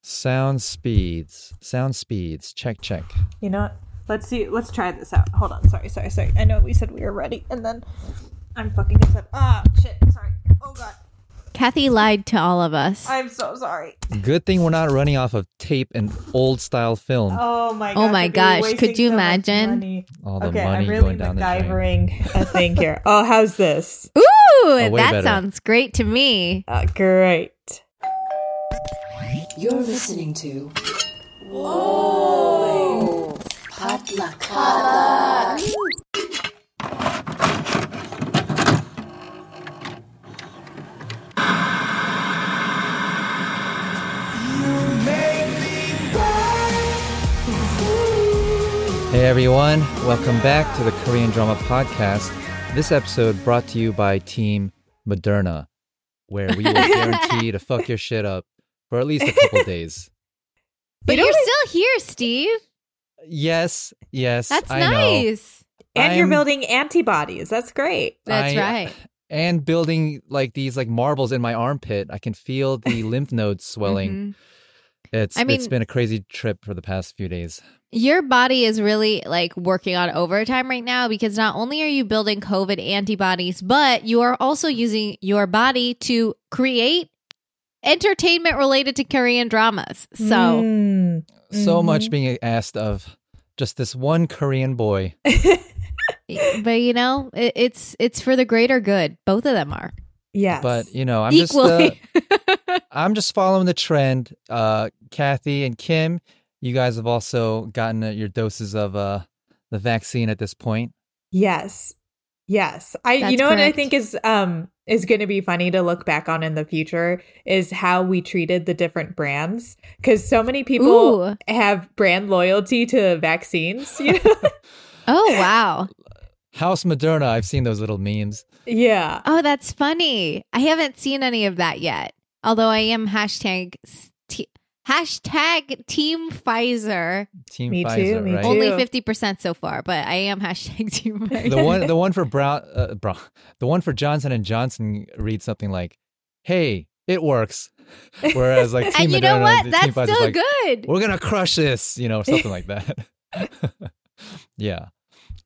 Sound speeds. Check. You know what? Let's see. Let's try this out. Hold on. Sorry. I know we said we were ready, and then I'm fucking upset. Ah, shit. Sorry. Oh, God. Kathy lied to all of us. I'm so sorry. Good thing we're not running off of tape and old-style film. Oh, my gosh. Could you imagine? All the money going down the drain. I'm really MacGyvering a thing here. Oh, how's this? Ooh, that sounds great to me. Great. You're listening to... Whoa! Potluck. Hey everyone, welcome back to the Korean Drama Podcast. This episode brought to you by Team Moderna, where we will guarantee to fuck your shit up for at least a couple days. But you're still here, Steve. Yes. That's nice. I know. And you're building antibodies. That's great. That's right. And building these marbles in my armpit. I can feel the lymph nodes swelling. Mm-hmm. It's been a crazy trip for the past few days. Your body is really working on overtime right now because not only are you building COVID antibodies, but you are also using your body to create entertainment related to Korean dramas. So much being asked of just this one Korean boy. But it's for the greater good. Both of them are. Yes. But, I'm equally. I'm just following the trend. Kathy and Kim, you guys have also gotten your doses of the vaccine at this point. Yes. That's correct. What I think is going to be funny to look back on in the future is how we treated the different brands, because so many people have brand loyalty to vaccines. Oh, wow. House Moderna. I've seen those little memes. Yeah. Oh, that's funny. I haven't seen any of that yet. Although I am hashtag Team Pfizer. Me too, right? Only 50% so far, but I am hashtag Team Pfizer. The one for the one for Johnson and Johnson reads something like, "Hey, it works." Whereas Team and you Moderna, know what? That's Pfizer's still good. We're gonna crush this, or something like that. Yeah.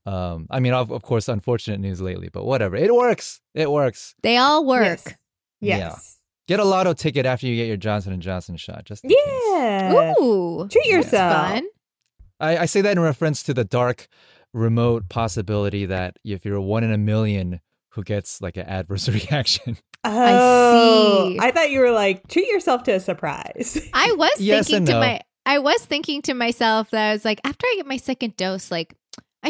Of course, unfortunate news lately, but whatever. It works. They all work. Yes. Yeah. Get a lotto ticket after you get your Johnson and Johnson shot. Just in case. Ooh, treat yourself. Fun. I say that in reference to the dark, remote possibility that if you're 1 in a million who gets an adverse reaction. Oh, I see. I thought you were treat yourself to a surprise. I was thinking to myself that I was after I get my second dose, I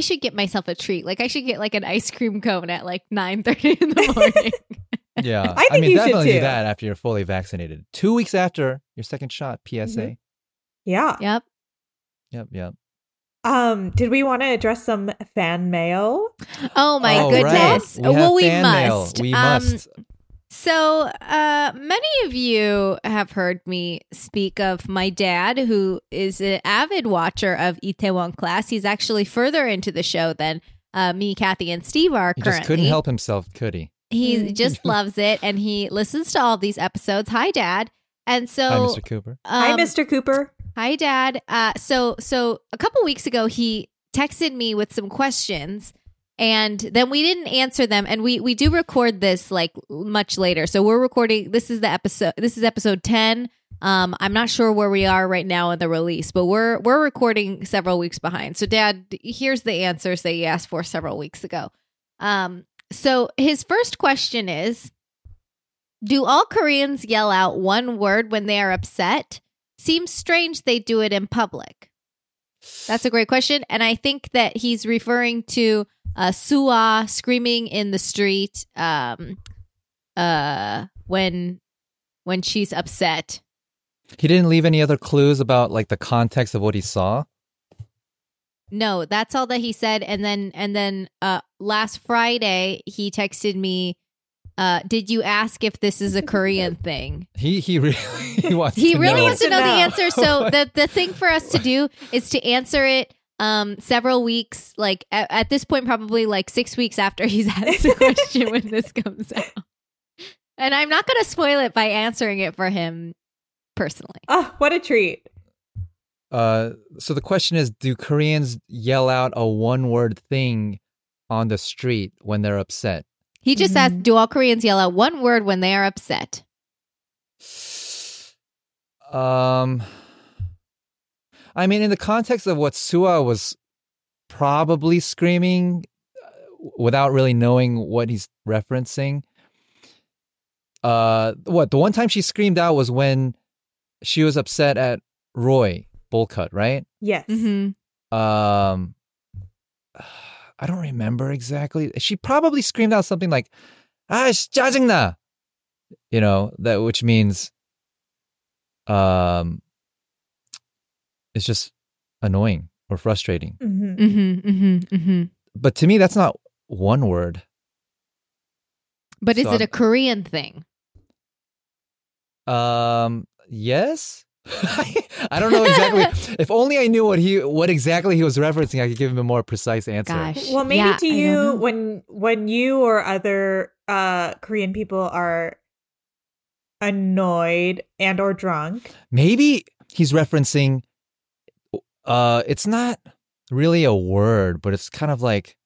should get myself a treat. I should get an ice cream cone at 9:30 in the morning. Yeah, I think you definitely should do that after you're fully vaccinated. 2 weeks after your second shot, PSA. Mm-hmm. Yeah. Yep. Did we want to address some fan mail? Oh my goodness! Right. We must. So many of you have heard me speak of my dad, who is an avid watcher of Itaewon Class. He's actually further into the show than me, Kathy, and Steve are currently. He just couldn't help himself, could he? He just loves it, and he listens to all these episodes. Hi, Dad. And so, hi, Mr. Cooper. Hi, Dad. So a couple weeks ago, he texted me with some questions. And then we didn't answer them. And we do record this much later. So we're recording. This is episode 10. I'm not sure where we are right now in the release, but we're recording several weeks behind. So Dad, here's the answers that he asked for several weeks ago. So his first question is, do all Koreans yell out one word when they are upset? Seems strange they do it in public. That's a great question. And I think that he's referring to suwa, screaming in the street when she's upset. He didn't leave any other clues about the context of what he saw? No, that's all that he said. And then last Friday he texted me, did you ask if this is a Korean thing? He really wants to know the answer. So the thing for us to do is to answer it several weeks, at this point, probably 6 weeks after he's asked the question when this comes out. And I'm not going to spoil it by answering it for him personally. Oh, what a treat. So the question is, do Koreans yell out a one-word thing on the street when they're upset? He just asked, do all Koreans yell out one word when they are upset? I mean, in the context of what Suha was probably screaming without really knowing what he's referencing. The one time she screamed out was when she was upset at Roy Bolcut, right? Yes. Mm-hmm. I don't remember exactly. She probably screamed out something like, "Ah, jajangna," you know, that which means, it's just annoying or frustrating. Mm-hmm. Mm-hmm, mm-hmm, mm-hmm. But to me, that's not one word. But so is it a Korean thing? Yes. I don't know exactly. If only I knew what exactly he was referencing, I could give him a more precise answer. Gosh. Well, maybe to you, when you or other Korean people are annoyed and or drunk, maybe he's referencing. It's not really a word, but it's kind of like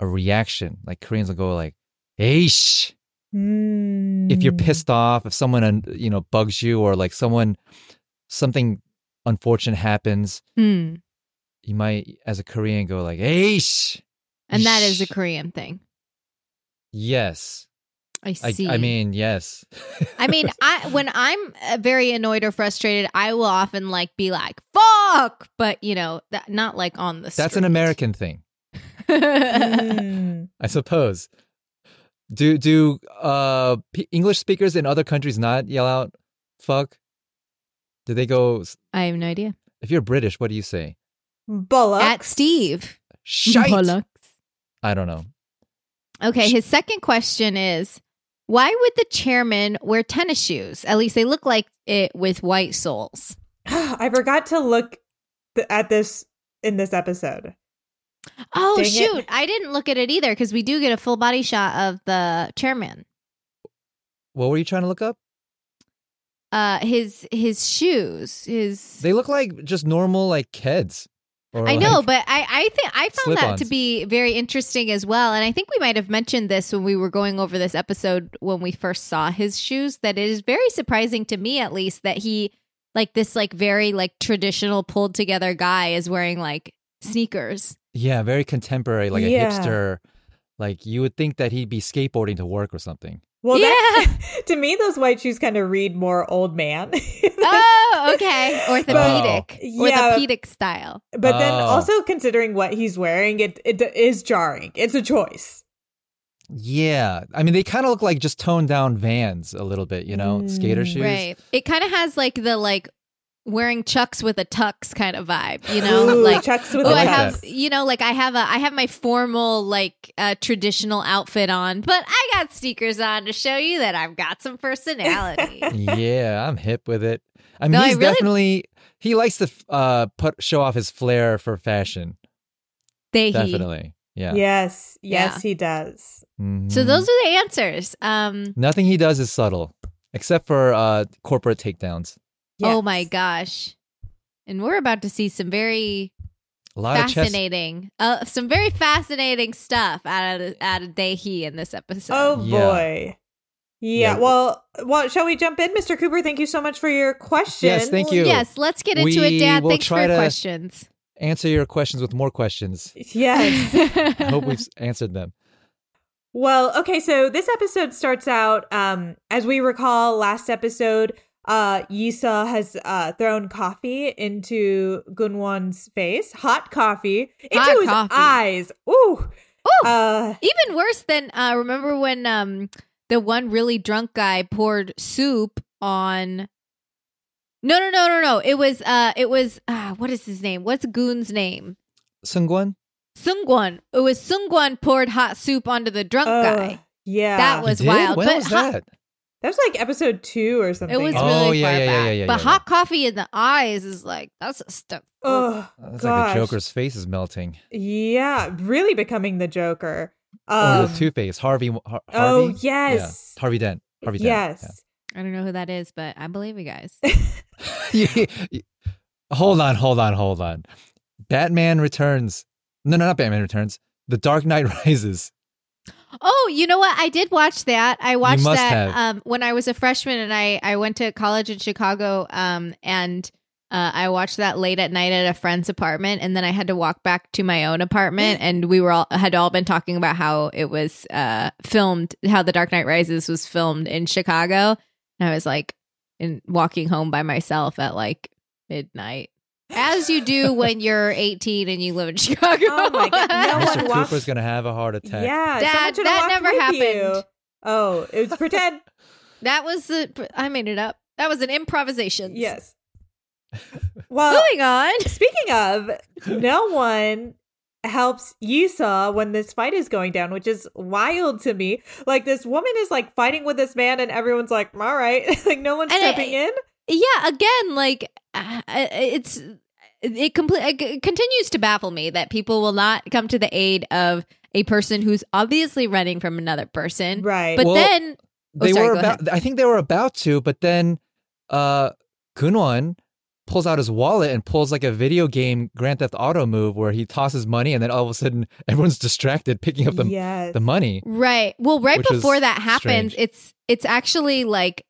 a reaction. Like Koreans will go like, "Eish." If you're pissed off, if someone, you know, bugs you or like something unfortunate happens, you might, as a Korean, go like, "Eish." And that is a Korean thing. Yes. I see. I mean, yes. I mean, when I'm very annoyed or frustrated, I will often like be like, "Fuck!" But, you know, not like on the street. That's an American thing. I suppose. Do English speakers in other countries not yell out "fuck"? Do they go? I have no idea. If you're British, what do you say? Bollocks. At Steve. Shite. Bollocks. I don't know. Okay, his second question is, why would the chairman wear tennis shoes? At least they look like it with white soles. I forgot to look at this in this episode. Oh, shoot. I didn't look at it either because we do get a full body shot of the chairman. What were you trying to look up? His shoes. They look like just normal like Keds. I know, but I found that to be very interesting as well. And I think we might have mentioned this when we were going over this episode when we first saw his shoes, that it is very surprising to me, at least, that he, like this like very like traditional pulled together guy is wearing like sneakers. Yeah, very contemporary, like a hipster. Like you would think that he'd be skateboarding to work or something. Well, to me, those white shoes kind of read more old man. Oh, okay. Orthopedic. Orthopedic style. But then also considering what he's wearing, it is jarring. It's a choice. Yeah. I mean, they kind of look like just toned down Vans a little bit, you know, skater shoes. Right. It kind of has like the like wearing Chucks with a tux kind of vibe, you know? Ooh, like Chucks with a tux. I have my formal like traditional outfit on, but I got sneakers on to show you that I've got some personality. Yeah, I'm hip with it. I mean, he likes to show off his flair for fashion. Definitely. Yeah. Yes, he does. Mm-hmm. So those are the answers. Nothing he does is subtle, except for corporate takedowns. Yes. Oh my gosh. And we're about to see some very fascinating stuff out of Daehee in this episode. Oh boy. Yeah. Well, shall we jump in? Mr. Cooper, thank you so much for your question. Yes, thank you. Yes, let's get into it, Dad. Thanks for your questions. Answer your questions with more questions. Yes. I hope we've answered them. Well, okay, so this episode starts out, as we recall last episode, Yisa has thrown coffee into Gunwon's face, hot coffee into his eyes. Ooh. Even worse than remember when the one really drunk guy poured soup on. No. It was what is his name? What's Goon's name? Seungwon. It was Seungwon poured hot soup onto the drunk guy. Yeah. That was wild. When was that? That was like episode 2 or something. It was really far back. Yeah, but hot coffee in the eyes is like, that's a step. Oh, that's gosh. Like the Joker's face is melting. Yeah, really becoming the Joker. Or the Two-Face, Harvey. Oh, yes. Yeah. Harvey Dent. Yes. Yeah. I don't know who that is, but I believe you guys. Hold on. Batman Returns. No, not Batman Returns. The Dark Knight Rises. Oh, you know what? I did watch that. I watched that when I was a freshman and I went to college in Chicago and I watched that late at night at a friend's apartment, and then I had to walk back to my own apartment, and we were all been talking about how it was filmed, how The Dark Knight Rises was filmed in Chicago, and I was like, walking home by myself at like midnight, as you do when you're 18 and you live in Chicago. Oh my God! No Mr. Cooper's gonna have a heart attack. Yeah, Dad, that never happened. You. Oh, it was pretend. I made it up. That was an improvisation. Yes. Well, going on. Speaking of, no one helps Esau when this fight is going down, which is wild to me. Like, this woman is like fighting with this man, and everyone's like, "All right," like no one's stepping in. Yeah, again, like it continues to baffle me that people will not come to the aid of a person who's obviously running from another person. Right, but then I think they were about to, but then Kunwon pulls out his wallet and pulls like a video game Grand Theft Auto move where he tosses money, and then all of a sudden everyone's distracted picking up the money. Right. Well, right before that happens, strange. It's actually like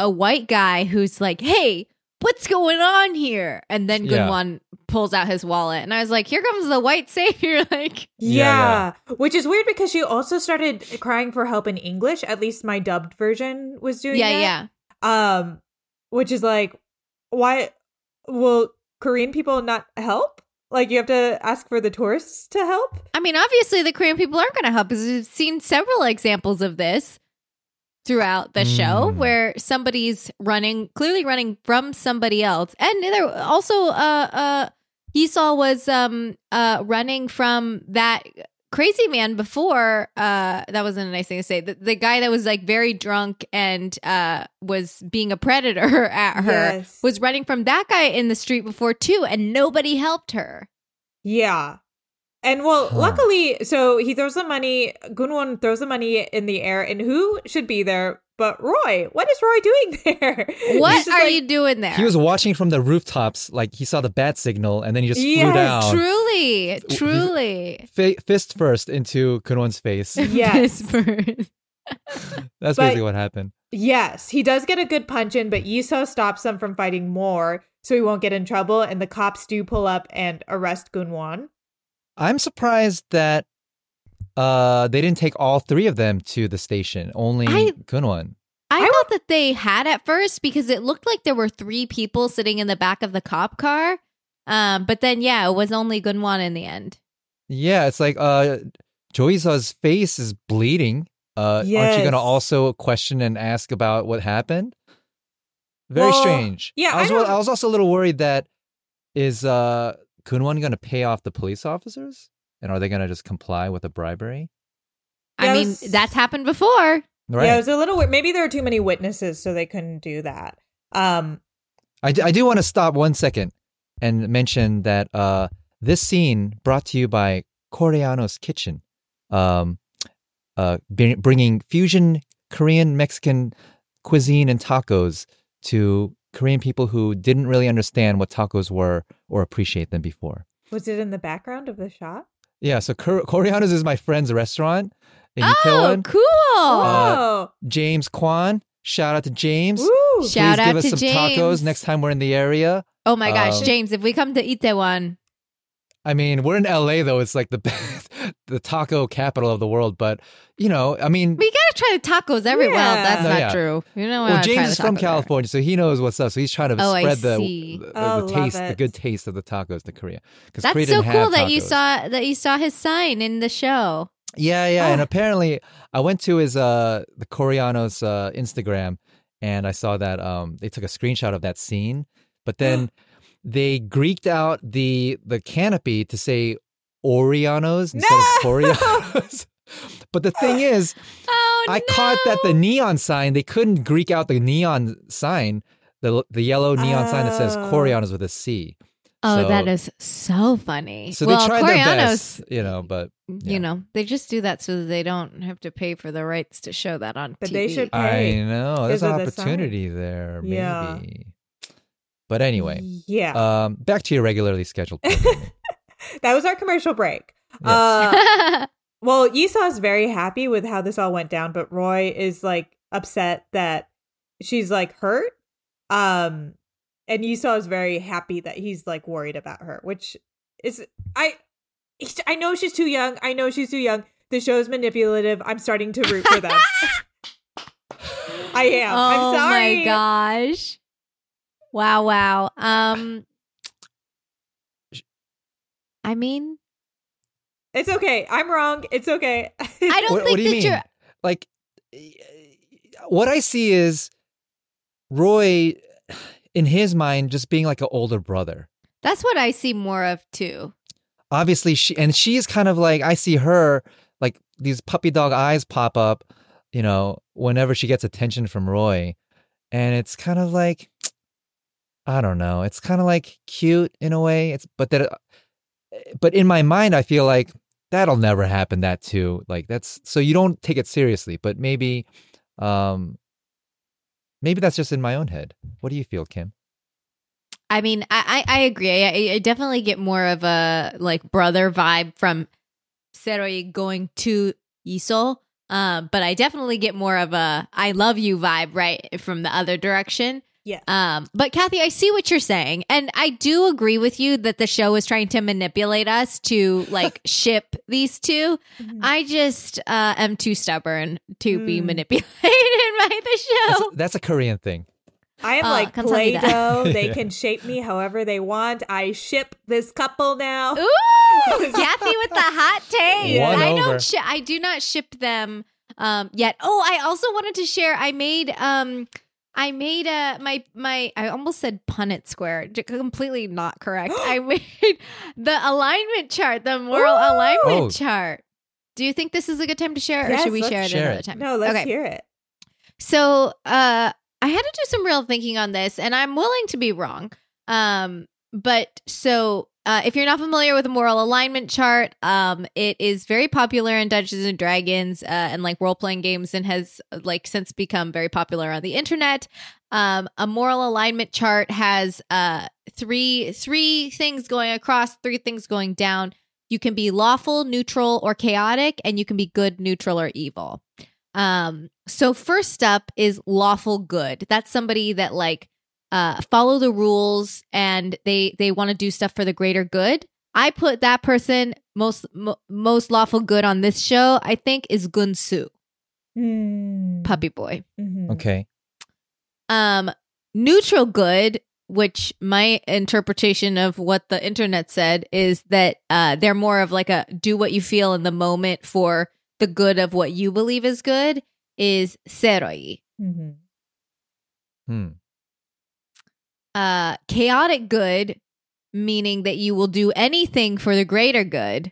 a white guy who's like, "Hey, what's going on here?" And then Gunwan pulls out his wallet, and I was like, "Here comes the white savior!" Like, yeah, which is weird because she also started crying for help in English. At least my dubbed version was doing that. Yeah. Which is like, why will Korean people not help? Like, you have to ask for the tourists to help? I mean, obviously the Korean people aren't going to help, because we've seen several examples of this throughout the show where somebody's clearly running from somebody else. And there also, Esau was running from that crazy man before. That wasn't a nice thing to say. The guy that was like very drunk and was being a predator at her was running from that guy in the street before too, and nobody helped her. Yeah. And luckily, so he throws the money, Gunwon throws the money in the air, and who should be there but Roy? What is Roy doing there? What are you doing there? He was watching from the rooftops, like he saw the bat signal, and then he just flew down. Truly. Fist first into Kunwon's face. Yes. Fist first. That's basically what happened. Yes, he does get a good punch in, but Esau stops them from fighting more, so he won't get in trouble, and the cops do pull up and arrest Gunwon. I'm surprised that they didn't take all three of them to the station, only Gunwon. I thought that they had at first, because it looked like there were three people sitting in the back of the cop car. But then, it was only Gunwon in the end. Yeah, it's like Joisa's face is bleeding. Aren't you going to also question and ask about what happened? Very strange. Yeah, I was also a little worried that is... Kunwon going to pay off the police officers? And are they going to just comply with a bribery? I mean, that's happened before. Right. Yeah, it was a little weird. Maybe there were too many witnesses, so they couldn't do that. I do want to stop 1 second and mention that this scene brought to you by Coreanos Kitchen, bringing fusion Korean, Mexican cuisine and tacos to Korean people who didn't really understand what tacos were or appreciate them before. Was it in the background of the shop? Yeah, so Coreanos is my friend's restaurant in Itaewon. Cool! James Kwan, shout out to James. Ooh, shout out to James. Please give us some tacos next time we're in the area. Oh my gosh, James, if we come to Itaewon. I mean, we're in LA, though. It's like the taco capital of the world. But, you know, I mean... We got to try the tacos everywhere. Yeah. Well, that's not true. You know, well, James is from California, so he knows what's up. So he's trying to spread the good taste of the tacos to Korea. That's Korea so cool that you saw his sign in the show. Yeah. Oh. And apparently, I went to his the Coreanos Instagram, and I saw that they took a screenshot of that scene. But then... They greeked out the canopy to say Orianos instead of Coreanos. But the thing is, caught that the neon sign, they couldn't greek out the neon sign, the yellow neon sign that says Coreanos with a C. Oh, so, that is so funny. So well, they tried their best, you know, but... Yeah. You know, they just do that so that they don't have to pay for the rights to show that on TV. They should pay. I know. There's an opportunity there, maybe. Yeah. But anyway. Yeah. Back to your regularly scheduled program. That was our commercial break. Yes. Well, Esau's very happy with how this all went down, but Roy is like upset that she's like hurt. And Esau is very happy that he's like worried about her, which is I know she's too young. I know she's too young. The show's manipulative. I'm starting to root for them. I am. Oh, I'm sorry. Oh my gosh. Wow, wow. I mean, it's okay. I'm wrong. It's okay. I don't think what do you mean? You're... Like, what I see is Roy, in his mind, just being like an older brother. That's what I see more of, too. Obviously, she is kind of like, I see her, like these puppy dog eyes pop up, you know, whenever she gets attention from Roy. And it's kind of like, I don't know. It's kind of like cute in a way. But in my mind, I feel like that'll never happen. That too, like that's so you don't take it seriously. But maybe, maybe that's just in my own head. What do you feel, Kim? I mean, I agree. I definitely get more of a like brother vibe from Seroi going to Esau, but I definitely get more of a I love you vibe right from the other direction. Yeah. But Kathy, I see what you're saying. And I do agree with you that the show is trying to manipulate us to like ship these two. Mm-hmm. I just am too stubborn to be manipulated by the show. That's a Korean thing. I am like Play-Doh. They can shape me however they want. I ship this couple now. Ooh, Kathy with the hot take. I do not ship them yet. Oh, I also wanted to share. I made I almost said Punnett square, completely not correct. I made the alignment chart, the moral alignment chart. Do you think this is a good time to share it, or should we share it another time? No, let's hear it. So I had to do some real thinking on this, and I'm willing to be wrong. But if you're not familiar with the moral alignment chart, it is very popular in Dungeons and Dragons and like role-playing games, and has like since become very popular on the internet. A moral alignment chart has three things going across, three things going down. You can be lawful, neutral, or chaotic, and you can be good, neutral, or evil. So first up is lawful good. That's somebody that like follow the rules and they want to do stuff for the greater good. I put that person most lawful good on this show, I think, is Gunsu. Puppy boy. Mm-hmm. Okay. Neutral good, which my interpretation of what the internet said is that they're more of like a do what you feel in the moment for the good of what you believe is good, is Seroi. Mm-hmm. Chaotic good, meaning that you will do anything for the greater good.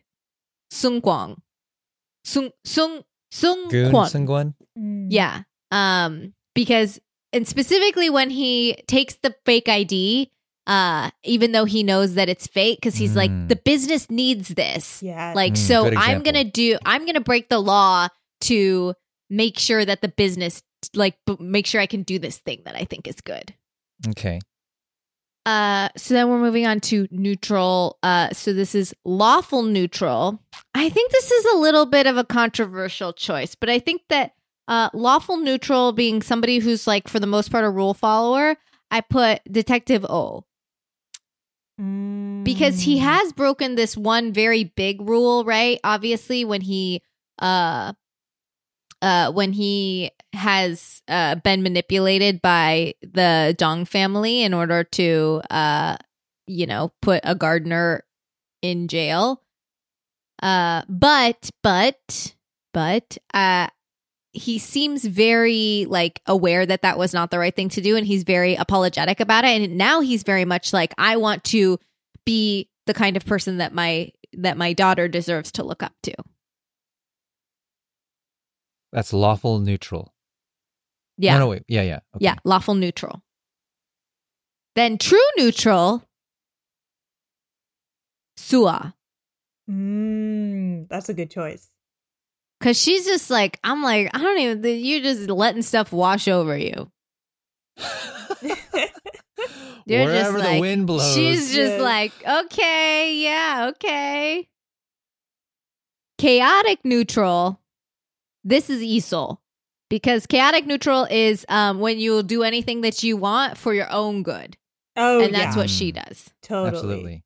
Sungkwang. Sungkwang. Yeah. Because, and specifically when he takes the fake ID, even though he knows that it's fake, because he's like, the business needs this. Yeah. Like, so I'm going to break the law to make sure that the business, like, make sure I can do this thing that I think is good. Okay. So then we're moving on to neutral. So this is lawful neutral. I think this is a little bit of a controversial choice, but I think that lawful neutral being somebody who's like for the most part a rule follower, I put Detective O. Because he has broken this one very big rule, right? Obviously, when he has been manipulated by the Dong family in order to, put a gardener in jail. But he seems very like aware that that was not the right thing to do, and he's very apologetic about it. And now he's very much like, I want to be the kind of person that my daughter deserves to look up to. That's lawful neutral. Yeah. No, wait. Yeah. Okay. Yeah, lawful neutral. Then true neutral Sua. That's a good choice. Because she's just like, I'm like, I don't even, you're just letting stuff wash over you. Wherever like, the wind blows. She's just like, okay, yeah, okay. Chaotic neutral. This is Isol. Because chaotic neutral is when you will do anything that you want for your own good. Oh, and that's what she does. Totally. Absolutely.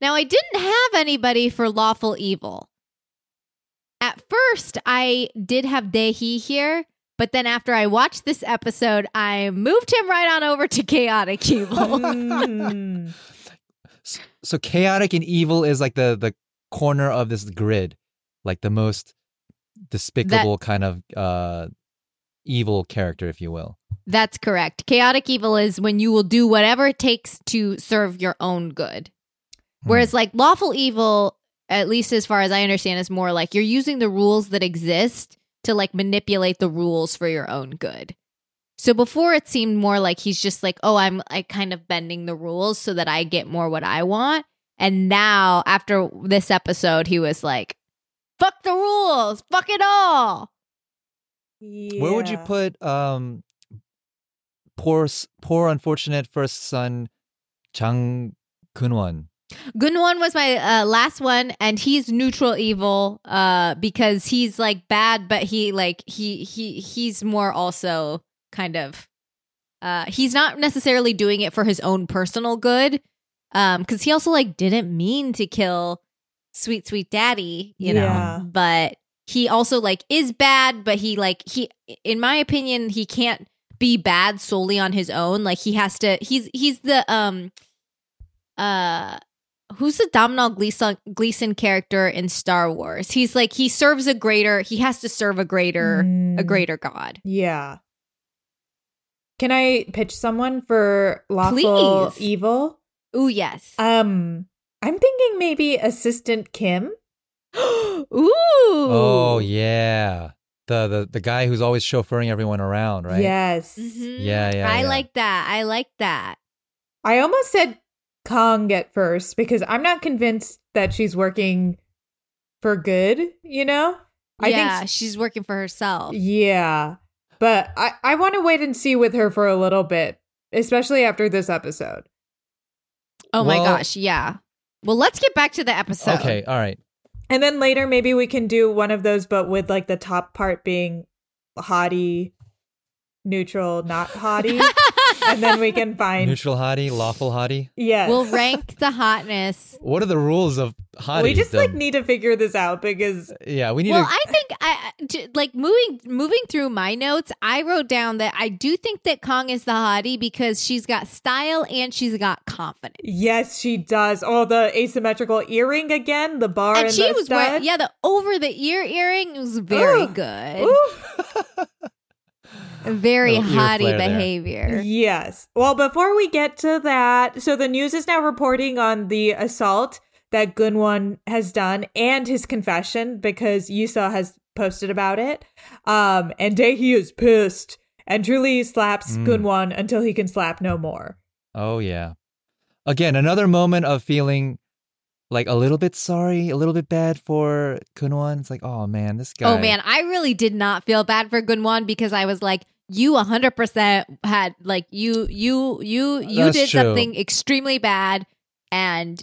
Now, I didn't have anybody for lawful evil. At first, I did have Daehee here, but then after I watched this episode, I moved him right on over to chaotic evil. So chaotic and evil is like the corner of this grid, like the most despicable kind of evil character, if you will. That's correct. Chaotic evil is when you will do whatever it takes to serve your own good. Whereas like lawful evil, at least as far as I understand, is more like you're using the rules that exist to like manipulate the rules for your own good. So before it seemed more like he's just like, oh, I'm like kind of bending the rules so that I get more what I want. And now after this episode, he was like, fuck the rules. Fuck it all. Yeah. Where would you put poor unfortunate first son Jang Geun-won? Geun-won was my last one, and he's neutral evil because he's like bad, but he like he's more also kind of he's not necessarily doing it for his own personal good because he also like didn't mean to kill sweet daddy, you know, but he also like is bad, but he like he, in my opinion, he can't be bad solely on his own. Like he has to, he's the who's the Domhnall Gleeson character in Star Wars? He's like he serves a greater, he has to serve a greater god. Yeah. Can I pitch someone for lawful evil? Ooh, yes. I'm thinking maybe Assistant Kim. Ooh. Oh yeah. The guy who's always chauffeuring everyone around, right? Yes. Mm-hmm. Yeah. I like that. I like that. I almost said Kong at first because I'm not convinced that she's working for good, you know? I think she's working for herself. Yeah. But I want to wait and see with her for a little bit, especially after this episode. Oh my gosh, yeah. Well, let's get back to the episode. Okay, all right. And then later, maybe we can do one of those, but with like the top part being hottie, neutral, not hottie. And then we can find neutral hottie, lawful hottie. Yeah, we'll rank the hotness. What are the rules of hottie? We just like need to figure this out because we need. Well, I think moving through my notes, I wrote down that I do think that Kong is the hottie because she's got style and she's got confidence. Yes, she does. Oh, the asymmetrical earring again, the bar and she was wearing the over the ear earring was very good. Very hottie behavior. There. Yes. Well, before we get to that, so the news is now reporting on the assault that Geun-won has done and his confession because Yusa has posted about it. And Daehee is pissed and truly slaps Geun-won until he can slap no more. Oh, yeah. Again, another moment of feeling like a little bit sorry, a little bit bad for Geun-won. It's like, oh, man, this guy. Oh, man, I really did not feel bad for Geun-won because I was like, you 100% had like you did true. Something extremely bad, and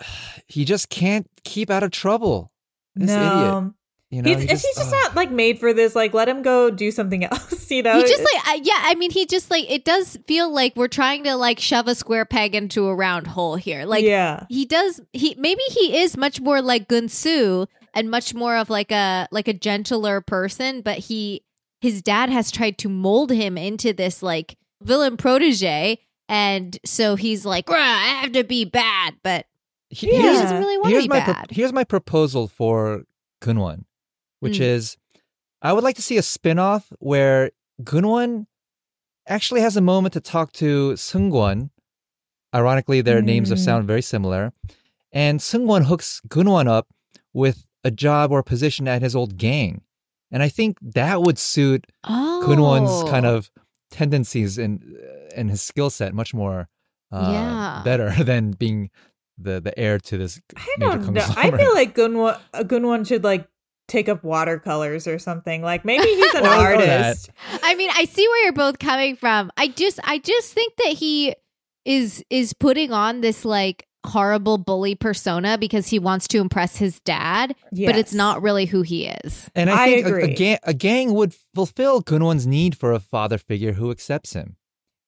he just can't keep out of trouble. This idiot, you know, he's just not like made for this. Like, let him go do something else. You know, he just I mean, he just like it does feel like we're trying to like shove a square peg into a round hole here. Like, he does. He maybe he is much more like Gunsu and much more of like a gentler person, but he. His dad has tried to mold him into this like villain protege, and so he's like, I have to be bad, but he doesn't really want to be bad. Here's my proposal for Geun-won, which is I would like to see a spin-off where Geun-won actually has a moment to talk to Seung-won. Ironically, their names sound very similar. And Seung-won hooks Geun-won up with a job or position at his old gang. And I think that would suit Geun-won's kind of tendencies and his skill set much more better than being the heir to this. I don't know. I feel like Gunwon should like take up watercolors or something. Like maybe he's an artist. I mean, I see where you're both coming from. I just think that he is putting on this like horrible bully persona because he wants to impress his dad, yes. But it's not really who he is. And I think agree. A gang would fulfill Gunwon's need for a father figure who accepts him.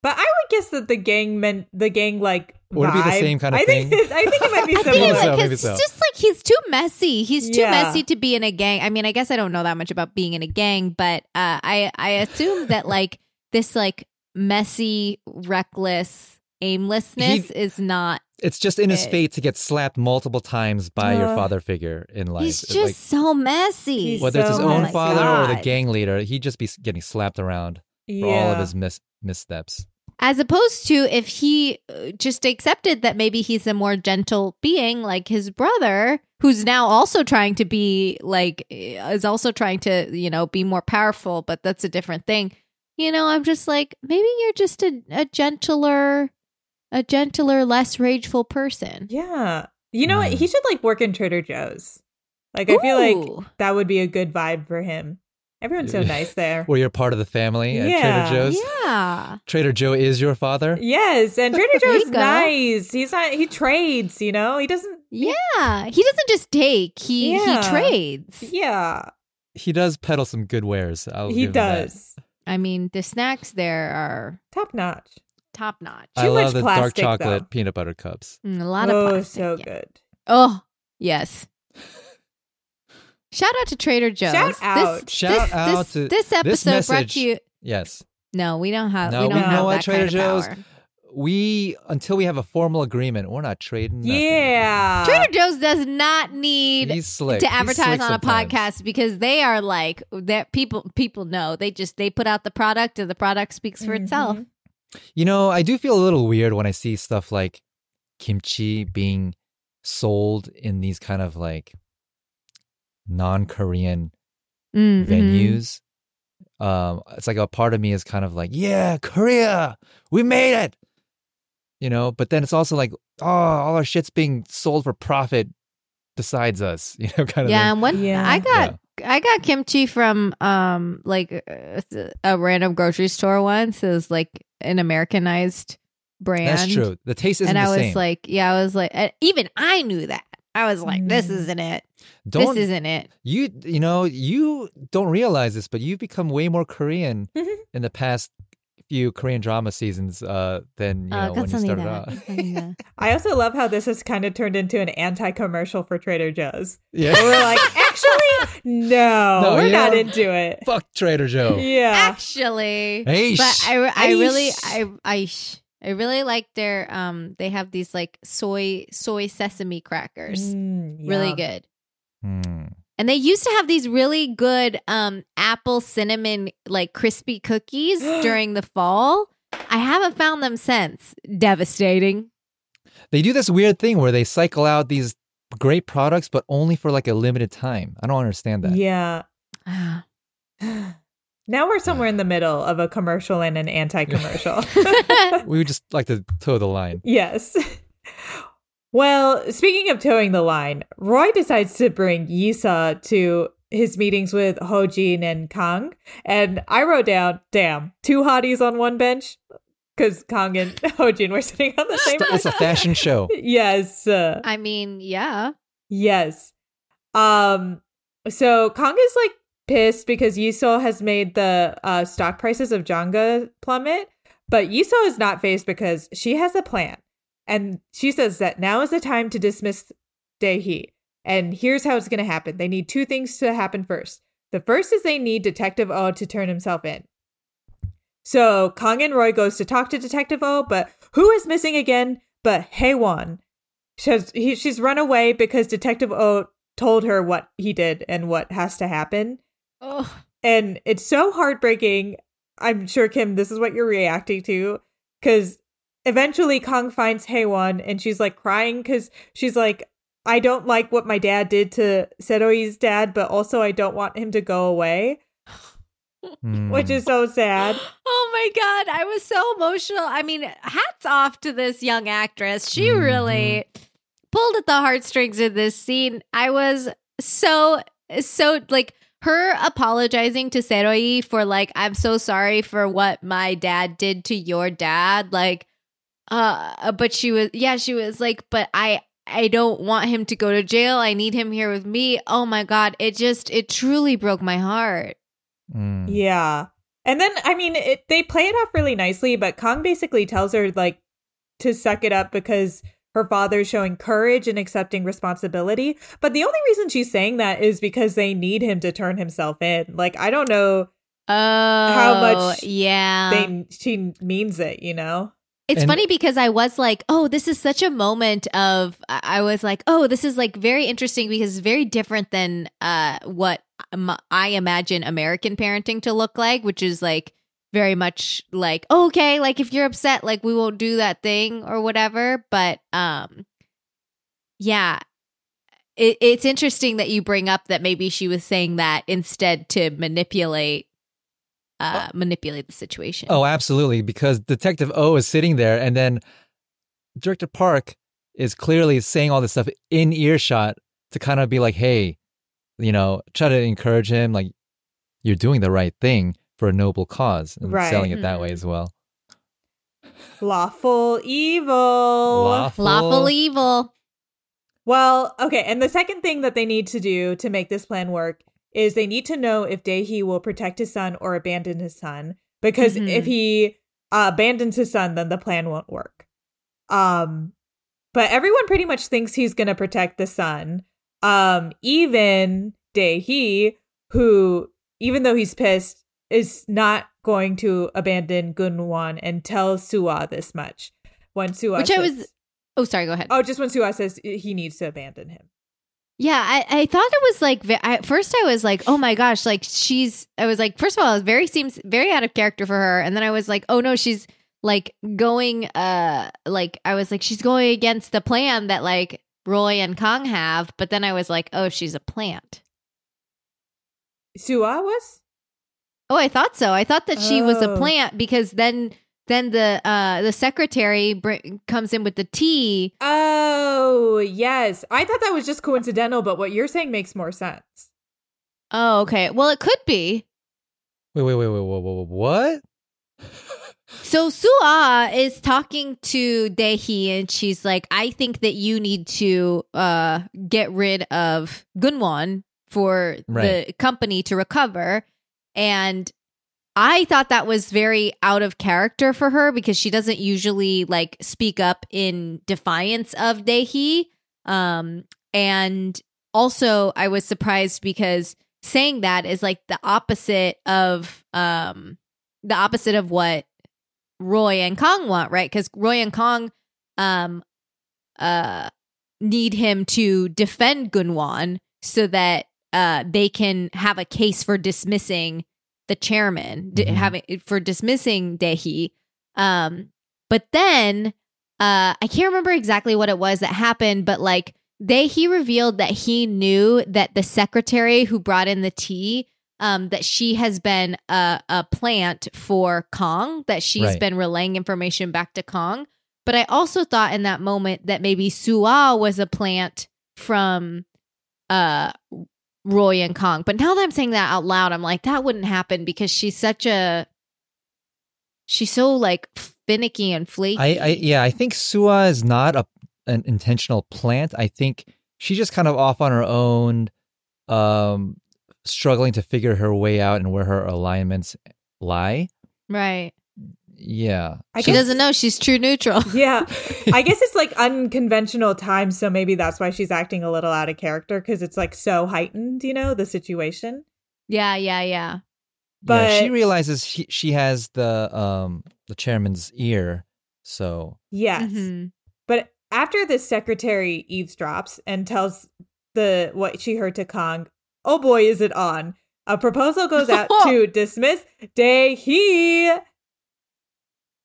But I would guess that the gang meant the gang like vibe. Would it be the same kind of thing? I think it might be similar. It's just like he's too messy. He's too messy to be in a gang. I mean, I guess I don't know that much about being in a gang, but I assume that like this like messy, reckless aimlessness is not. It's just in his fate to get slapped multiple times by your father figure in life. He's just like, so messy. Whether it's his own father or the gang leader, he'd just be getting slapped around for all of his missteps. As opposed to if he just accepted that maybe he's a more gentle being like his brother, who's now also trying to be like, is also trying to, you know, be more powerful. But that's a different thing. You know, I'm just like, maybe you're just a gentler, less rageful person. Yeah. You know what? He should like work in Trader Joe's. Like, ooh. I feel like that would be a good vibe for him. Everyone's so nice there. Well, you're part of the family at Trader Joe's. Yeah. Trader Joe is your father? Yes. And Trader Joe's nice. He trades, you know? He doesn't. Yeah. He doesn't just take. He trades. Yeah. He does peddle some good wares. He does. I mean, the snacks there are top notch. I love the dark chocolate peanut butter cups. A lot of plastic. Oh, so good. Oh, yes. Shout out to Trader Joe's. This episode brought to you. Yes. No, we don't have. No, we don't have that Trader kind of Joe's. Power. We until we have a formal agreement, we're not trading. Nothing. Yeah, Trader Joe's does not need to advertise on a podcast because they are like that. People know they put out the product and the product speaks for itself. You know, I do feel a little weird when I see stuff like kimchi being sold in these kind of like non-Korean venues. It's like a part of me is kind of like, yeah, Korea, we made it, you know? But then it's also like, oh, all our shit's being sold for profit besides us, you know, kind of thing. And I got kimchi from like a random grocery store once. It was like an Americanized brand. That's true. The taste isn't the same. And I was like, even I knew that. I was like, this isn't it. This isn't it. You know, you don't realize this, but you've become way more Korean in the past few Korean drama seasons than you know when you started out. I also love how this has kind of turned into an anti-commercial for Trader Joe's. Yeah, we're like, actually, no we're not into it. Fuck Trader Joe. Yeah, actually, but I really like their, they have these like soy sesame crackers. Really good. And they used to have these really good apple cinnamon like crispy cookies during the fall. I haven't found them since. Devastating. They do this weird thing where they cycle out these great products, but only for like a limited time. I don't understand that. Yeah. Now we're somewhere in the middle of a commercial and an anti-commercial. We would just like to toe the line. Yes. Well, speaking of towing the line, Roy decides to bring Yisa to his meetings with Hojin and Kang. And I wrote down, damn, two hotties on one bench? Because Kang and Hojin were sitting on the same bench. It's a fashion show. Yes. I mean, yeah. Yes. So Kang is like, pissed because Yiseo has made the stock prices of Jangga plummet, but Yiseo is not phased because she has a plan, and she says that now is the time to dismiss Dae-hee. And here's how it's going to happen: they need two things to happen first. The first is they need Detective Oh to turn himself in. So Kang and Roy goes to talk to Detective Oh, but who is missing again? But Haewon, she's run away because Detective Oh told her what he did and what has to happen. Oh. And it's so heartbreaking. I'm sure, Kim, this is what you're reacting to. Because eventually Kang finds Haewon and she's like crying because she's like, I don't like what my dad did to Seroi's dad, but also I don't want him to go away. Which is so sad. Oh my God. I was so emotional. I mean, hats off to this young actress. She really pulled at the heartstrings in this scene. I was so like, her apologizing to Seroi for like, I'm so sorry for what my dad did to your dad. Like, but she was like, but I don't want him to go to jail. I need him here with me. Oh my God. It truly broke my heart. Mm. Yeah. And then, I mean, they play it off really nicely, but Kang basically tells her like to suck it up because her father's showing courage and accepting responsibility. But the only reason she's saying that is because they need him to turn himself in. Like, I don't know how much she means it, you know? It's funny because I was like, oh, this is such a moment of, I was like, oh, this is like very interesting because it's very different than what I imagine American parenting to look like, which is like, very much like, okay, like if you're upset, like we won't do that thing or whatever. But yeah, it's interesting that you bring up that maybe she was saying that instead to manipulate the situation. Oh, absolutely. Because Detective O is sitting there and then Director Park is clearly saying all this stuff in earshot to kind of be like, hey, you know, try to encourage him. Like, you're doing the right thing for a noble cause, and right, selling it that way as well. Lawful evil. Lawful evil. Well, okay, and the second thing that they need to do to make this plan work is they need to know if Daehee will protect his son or abandon his son, because if he abandons his son, then the plan won't work. But everyone pretty much thinks he's going to protect the son, even Daehee, who, even though he's pissed, is not going to abandon Gunwan and tell Suwa this much. When Suwa when Suwa says he needs to abandon him. Yeah, I thought it was like, at first I was like, oh my gosh, like first of all, it seems very out of character for her. And then I was like, oh no, she's like going, she's going against the plan that like Roy and Kang have. But then I was like, oh, she's a plant. Suwa was? Oh, I thought so. I thought that she was a plant because then the secretary comes in with the tea. Oh, yes. I thought that was just coincidental, but what you're saying makes more sense. Oh, okay. Well, it could be. Wait, what? So Suwa is talking to Daehee and she's like, I think that you need to get rid of Gunwon for the company to recover. And I thought that was very out of character for her because she doesn't usually like speak up in defiance of Daehee. And also I was surprised because saying that is like the opposite of what Roy and Kang want, right? Because Roy and Kang need him to defend Gunwon so that they can have a case for dismissing the chairman, for dismissing Daehee. But then I can't remember exactly what it was that happened, but like Daehee revealed that he knew that the secretary who brought in the tea, that she has been a plant for Kang, that she's been relaying information back to Kang. But I also thought in that moment that maybe Suwa was a plant from Roy and Kang. But now that I'm saying that out loud, I'm like, that wouldn't happen because she's so like finicky and flaky. I think Suwa is not an intentional plant. I think she's just kind of off on her own, struggling to figure her way out and where her alignments lie. Right. Yeah. She doesn't know she's true neutral. Yeah. I guess it's like unconventional times, so maybe that's why she's acting a little out of character because it's like so heightened, you know, the situation. Yeah. But yeah, she realizes she has the chairman's ear, so. Yes. Mm-hmm. But after the secretary eavesdrops and tells what she heard to Kang, oh boy, is it on. A proposal goes out to dismiss Daehee.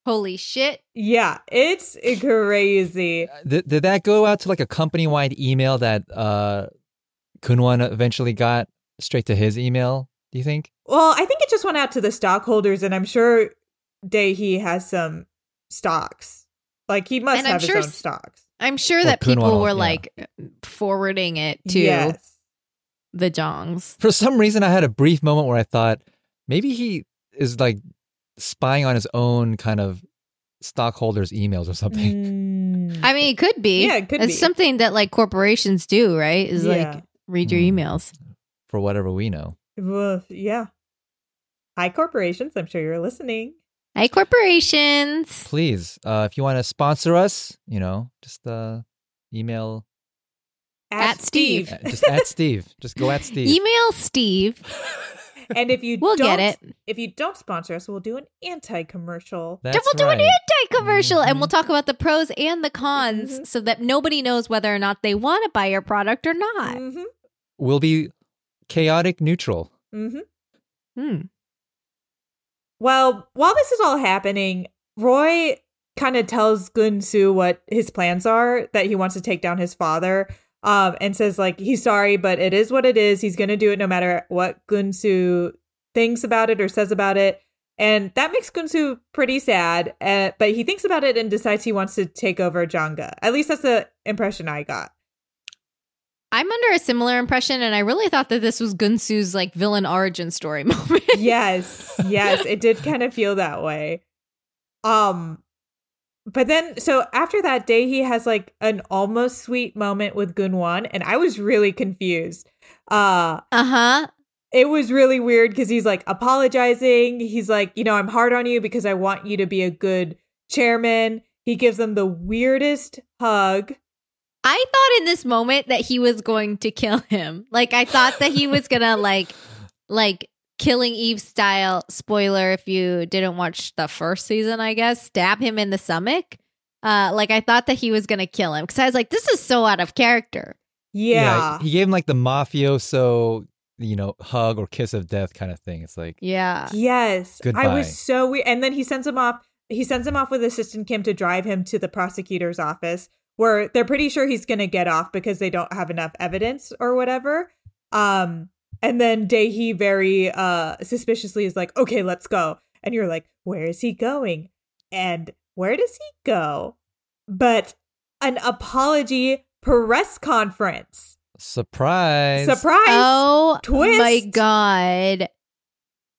Holy shit. Yeah, it's crazy. Did that go out to like a company-wide email that Kunwan eventually got straight to his email, do you think? Well, I think it just went out to the stockholders, and I'm sure Daehee has some stocks. Like, he must have his own stocks. I'm sure that people were like forwarding it to the Jongs. For some reason, I had a brief moment where I thought maybe he is like spying on his own kind of stockholders' emails or something. I mean, it could be. Yeah, it could be. It's something that like corporations do, right? Is like read your emails. For whatever we know. Well, yeah. Hi, corporations. I'm sure you're listening. Hi, corporations. Please, if you want to sponsor us, you know, just email. At Steve. Just at Steve. Just go at Steve. Email Steve. And if you if you don't sponsor us, we'll do an anti-commercial. That's do an anti-commercial, and we'll talk about the pros and the cons so that nobody knows whether or not they want to buy your product or not. Mm-hmm. We'll be chaotic neutral. Mm-hmm. Mm. Well, while this is all happening, Roy kind of tells Gunsu what his plans are, that he wants to take down his father, and says, like, he's sorry, but it is what it is. He's going to do it no matter what Gunsu thinks about it or says about it. And that makes Gunsu pretty sad, but he thinks about it and decides he wants to take over Jangga. At least that's the impression I got. I'm under a similar impression, and I really thought that this was Gunsu's like villain origin story moment. Yes, it did kind of feel that way. But then, so after that day, he has like an almost sweet moment with Gunwan, and I was really confused. It was really weird because he's like apologizing. He's like, you know, I'm hard on you because I want you to be a good chairman. He gives them the weirdest hug. I thought in this moment that he was going to kill him. Like, I thought that he was going to, like Killing Eve style, spoiler if you didn't watch the first season, I guess, stab him in the stomach. Like, I thought that he was going to kill him because I was like, this is so out of character. Yeah. He gave him, like, the mafioso, you know, hug or kiss of death kind of thing. It's like, yes. Goodbye. I was so weird. And then he sends him off. He sends him off with Assistant Kim to drive him to the prosecutor's office, where they're pretty sure he's going to get off because they don't have enough evidence or whatever. And then Daehee very suspiciously is like, okay, let's go. And you're like, where is he going? And where does he go? But an apology press conference. Surprise. Surprise. Oh, twist. My God.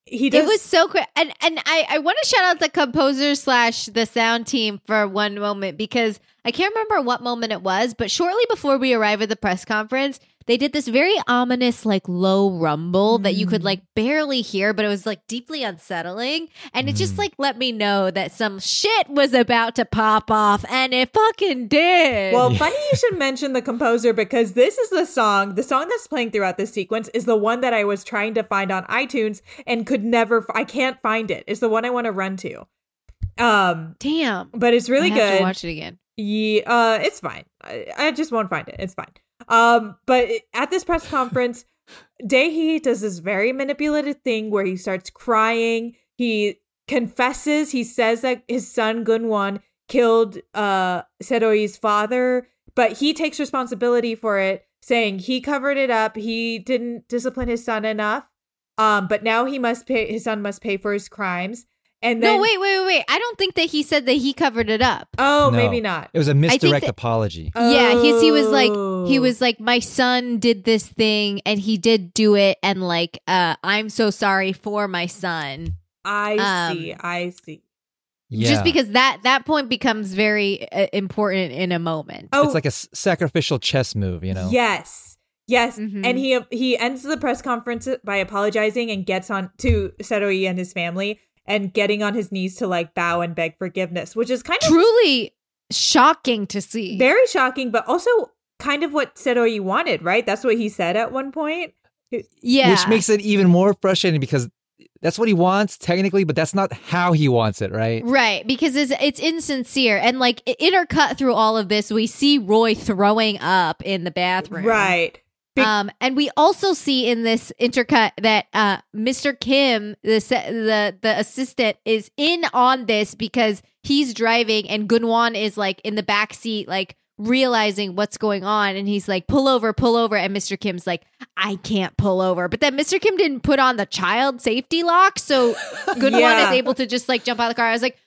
He does. It was so quick. And I want to shout out the composer / the sound team for one moment, because I can't remember what moment it was, but shortly before we arrive at the press conference, they did this very ominous, like, low rumble that you could, like, barely hear, but it was, like, deeply unsettling. And it just, like, let me know that some shit was about to pop off, and it fucking did. Well, funny you should mention the composer, because this is the song that's playing throughout this sequence is the one that I was trying to find on iTunes and could never, I can't find it. It's the one I want to run to. Damn. But it's really good. I have to watch it again. Yeah, it's fine. I just won't find it. It's fine. But at this press conference, Daehee does this very manipulative thing where he starts crying. He confesses. He says that his son Gunwon killed Seroi's father, but he takes responsibility for it, saying he covered it up. He didn't discipline his son enough. But now he must pay. His son must pay for his crimes. And then, no, wait. I don't think that he said that he covered it up. Oh, no, maybe not. It was a misdirect apology. Oh. Yeah, he was like, my son did this thing and he did do it. And like, I'm so sorry for my son. I see. Yeah. Just because that point becomes very important in a moment. Oh. It's like a sacrificial chess move, you know? Yes. Mm-hmm. And he ends the press conference by apologizing and gets on to Seroi and his family. And getting on his knees to like bow and beg forgiveness, which is kind of truly shocking to see. Very shocking, but also kind of what Seroi wanted, right? That's what he said at one point. Yeah. Which makes it even more frustrating because that's what he wants technically, but that's not how he wants it, right? Right, because it's insincere. And like intercut through all of this, we see Roy throwing up in the bathroom. Right. And we also see in this intercut that Mr. Kim, the assistant, is in on this because he's driving and Gunwon is like in the backseat, like realizing what's going on. And he's like, pull over. And Mr. Kim's like, I can't pull over. But then Mr. Kim didn't put on the child safety lock. So Gunwon is able to just like jump out of the car. I was like,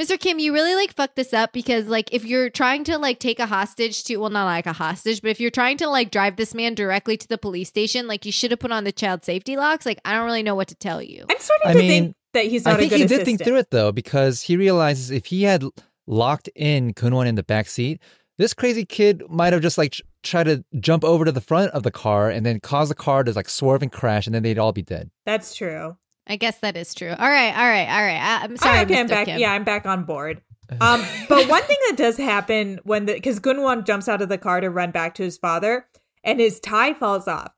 Mr. Kim, you really like fucked this up because like if you're trying to like take a hostage to, well, not like a hostage, but if you're trying to like drive this man directly to the police station, like you should have put on the child safety locks. Like, I don't really know what to tell you. I'm starting to think that he's not a good assistant. I think he did think through it though, because he realizes if he had locked in Kunwon in the backseat, this crazy kid might have just like tried to jump over to the front of the car and then cause the car to like swerve and crash, and then they'd all be dead. That's true. I guess that is true. All right. I'm sorry, okay, Mr. I'm back. Kim. Yeah, I'm back on board. But one thing that does happen when because Kunwon jumps out of the car to run back to his father, and his tie falls off,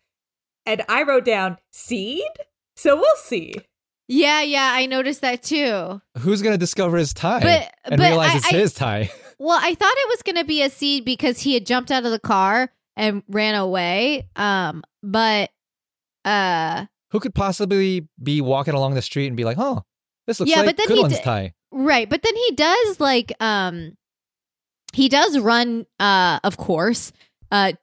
and I wrote down seed. So we'll see. Yeah, I noticed that too. Who's gonna discover his tie and realize it's his tie? Well, I thought it was gonna be a seed because he had jumped out of the car and ran away. But. Who could possibly be walking along the street and be like, oh, this looks like Kunwon's tie. Right. But then he does like he does run, of course, to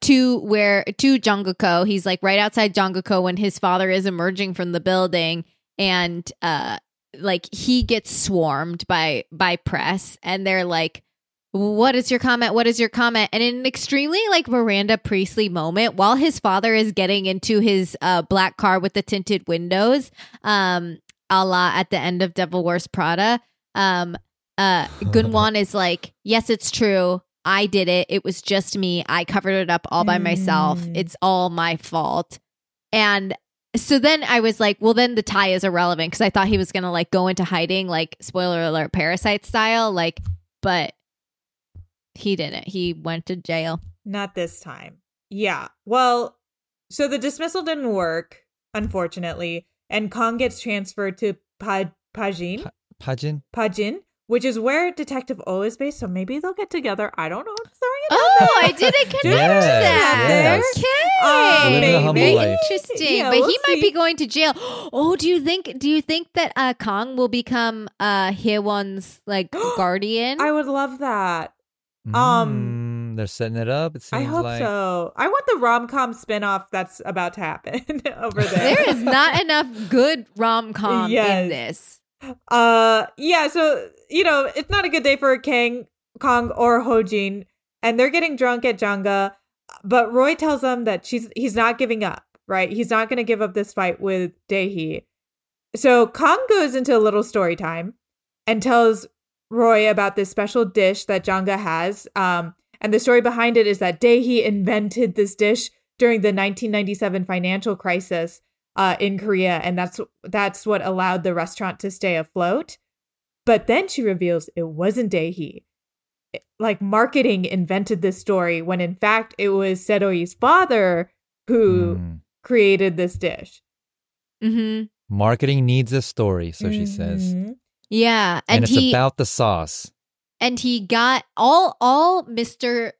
Jangguko. He's like right outside Jangguko when his father is emerging from the building, and like he gets swarmed by press, and they're like, what is your comment? What is your comment? And in an extremely like Miranda Priestley moment, while his father is getting into his black car with the tinted windows, a la at the end of Devil Wears Prada, Kunwon is like, yes, it's true. I did it. It was just me. I covered it up all by myself. It's all my fault. And so then I was like, well, then the tie is irrelevant, because I thought he was going to like go into hiding, like spoiler alert, Parasite style, like, but. He didn't. He went to jail. Not this time. Yeah. Well, so the dismissal didn't work, unfortunately, and Kong gets transferred to Pajin, which is where Detective O is based. So maybe they'll get together. I don't know. I'm sorry about that. I didn't connect to that. Yes. Okay. Maybe. Interesting. Yeah, but we'll might be going to jail. Oh, do you think that Kong will become Hye-won's like guardian? I would love that. They're setting it up. It seems. I hope so. I want the rom-com spinoff that's about to happen over there. There is not enough good rom-com in this. Yeah. So it's not a good day for Kong or Ho-jin, and they're getting drunk at Jangga. But Roy tells them that he's not giving up. Right? He's not going to give up this fight with Dae-hee. So Kong goes into a little story time and tells Roy about this special dish that Jangga has. And the story behind it is that Dae-hee invented this dish during the 1997 financial crisis in Korea. And that's what allowed the restaurant to stay afloat. But then she reveals it wasn't Dae-hee. Like, marketing invented this story when in fact it was Seroi's father who created this dish. Mm-hmm. Marketing needs a story, so she says. Yeah, and it's about the sauce. And he got all Mr.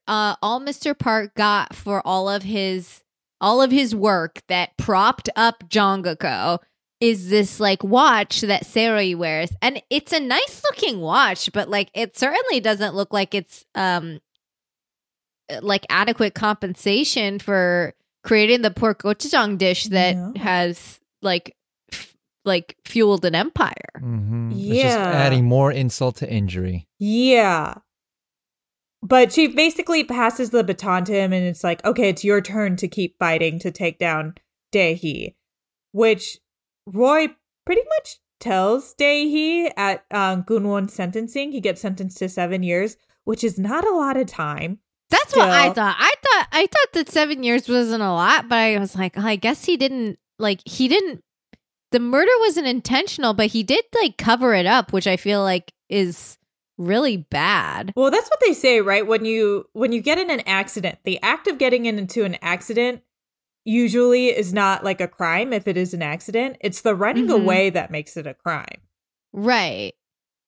Park got for all of his work that propped up Jangguko is this like watch that Seroi wears, and it's a nice looking watch, but like it certainly doesn't look like it's like adequate compensation for creating the pork gochujang dish that has like fueled an empire. Mm-hmm. Yeah. It's just adding more insult to injury. Yeah. But she basically passes the baton to him, and it's like, okay, it's your turn to keep fighting to take down Dae-hee, which Roy pretty much tells Dae-hee at Kunwon's sentencing. He gets sentenced to 7 years, which is not a lot of time. That's still what I thought. I thought that 7 years wasn't a lot, but I was like, oh, I guess he didn't. The murder wasn't intentional, but he did like cover it up, which I feel like is really bad. Well, that's what they say, right? When you get in an accident, the act of getting into an accident usually is not like a crime if it is an accident. It's the running away that makes it a crime. Right.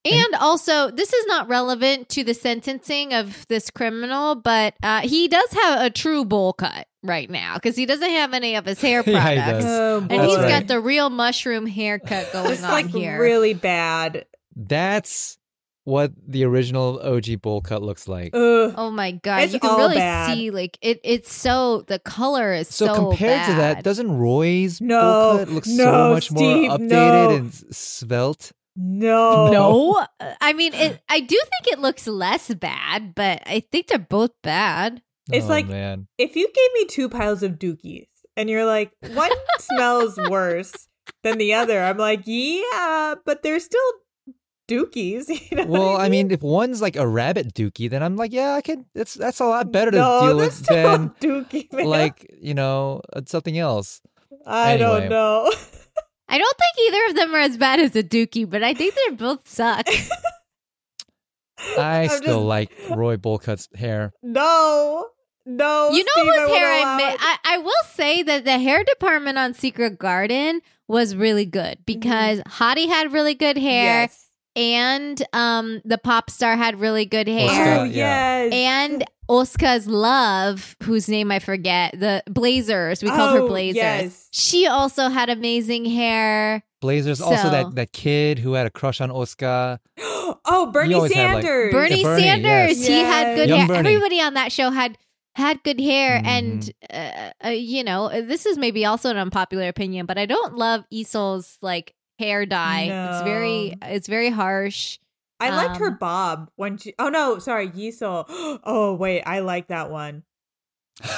And also, this is not relevant to the sentencing of this criminal, but he does have a true bowl cut right now because he doesn't have any of his hair products. And he's got the real mushroom haircut going on here. It's really bad. That's what the original OG bowl cut looks like. Oh my God. You can really see like it's so the color is so compared bad. To that, doesn't Roy's bowl cut look so much more updated and svelte? No. I mean, I do think it looks less bad, but I think they're both bad. It's if you gave me two piles of dookies and you're like, one smells worse than the other, I'm like, yeah, but they're still dookies. You know what I mean? I mean, if one's like a rabbit dookie, then I'm like, yeah, I can. That's a lot better to deal with than dookie, like, you know, something else. I don't know. I don't think either of them are as bad as a dookie, but I think they both suck. I like Roy Bolcutt's hair. No. You know whose hair I made? I will say that the hair department on Secret Garden was really good because Hottie had really good hair. Yes. And the pop star had really good hair. Oh, yes. And Oscar's love, whose name I forget, the Blazers. We called her Blazers. Yes. She also had amazing hair. Blazers, also that kid who had a crush on Oscar. Bernie Sanders. Bernie Sanders. Yes. He had good hair. Bernie. Everybody on that show had good hair. Mm-hmm. And, you know, this is maybe also an unpopular opinion, but I don't love Isol's, like, hair dye. No. It's very harsh. I liked her bob when she. Oh no, sorry, Yisol. Oh wait, I like that one.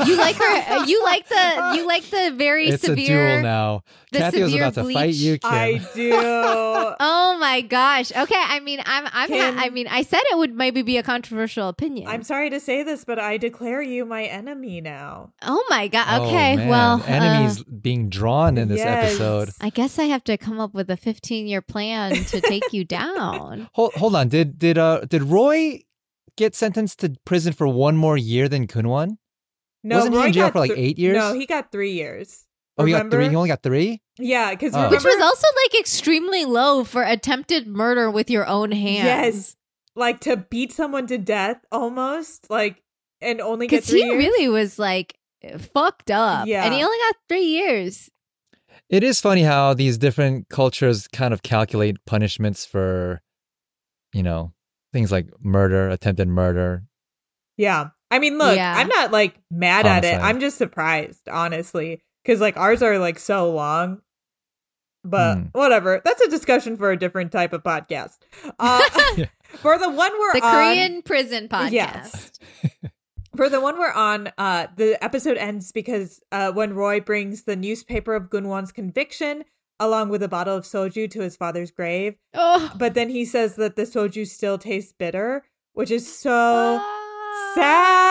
You like her. You like the very it's severe. It's a duel now. Kathy was about to fight you, Kim. I do. Oh my gosh. Okay. I mean, I'm. Kim, I mean, I said it would maybe be a controversial opinion. I'm sorry to say this, but I declare you my enemy now. Oh my god. Okay. Oh, well, enemies being drawn in this episode. I guess I have to come up with a 15-year plan to take you down. Hold on. Did Roy get sentenced to prison for one more year than Kunwan? No, wasn't he in jail for like 8 years? No, he got 3 years. Remember? He got three? He only got three? Yeah, because which was also like extremely low for attempted murder with your own hands. Yes, like to beat someone to death almost, like, and only get 3 years. Because he really was like fucked up. Yeah. And he only got 3 years. It is funny how these different cultures kind of calculate punishments for, you know, things like murder, attempted murder. Yeah. I mean, look, yeah. I'm not like mad at it. I'm just surprised, honestly, because like ours are like so long. But whatever. That's a discussion for a different type of podcast. For the one we're on. The Korean prison podcast. Yes. For the one we're on, the episode ends because when Roy brings the newspaper of Gunwon's conviction along with a bottle of soju to his father's grave. Oh. But then he says that the soju still tastes bitter, which is so... sad.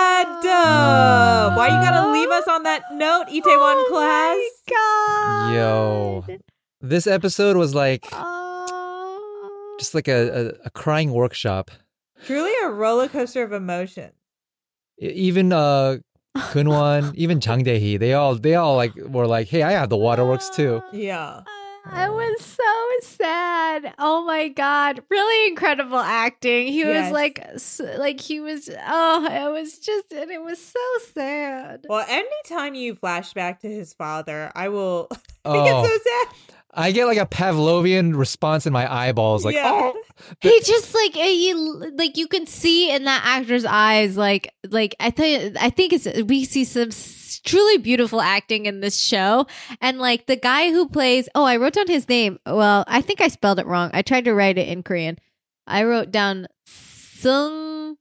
Why you gotta leave us on that note, Itaewon Class? Oh my god. Yo. This episode was like just like a crying workshop. Truly a roller coaster of emotion. Even Kunwan, even Jang Dae-hee, they all like were like, hey, I have the waterworks too. Yeah. I was so sad. Oh my god! Really incredible acting. He was like he was. Oh, it was just, and it was so sad. Well, anytime you flash back to his father, I will. I get so sad. I get like a Pavlovian response in my eyeballs. Like, he just like you can see in that actor's eyes. Like I tell you, I think we see some truly beautiful acting in this show. And like the guy who plays, I wrote down his name. Well, I think I spelled it wrong. I tried to write it in Korean. I wrote down Seung-yeol.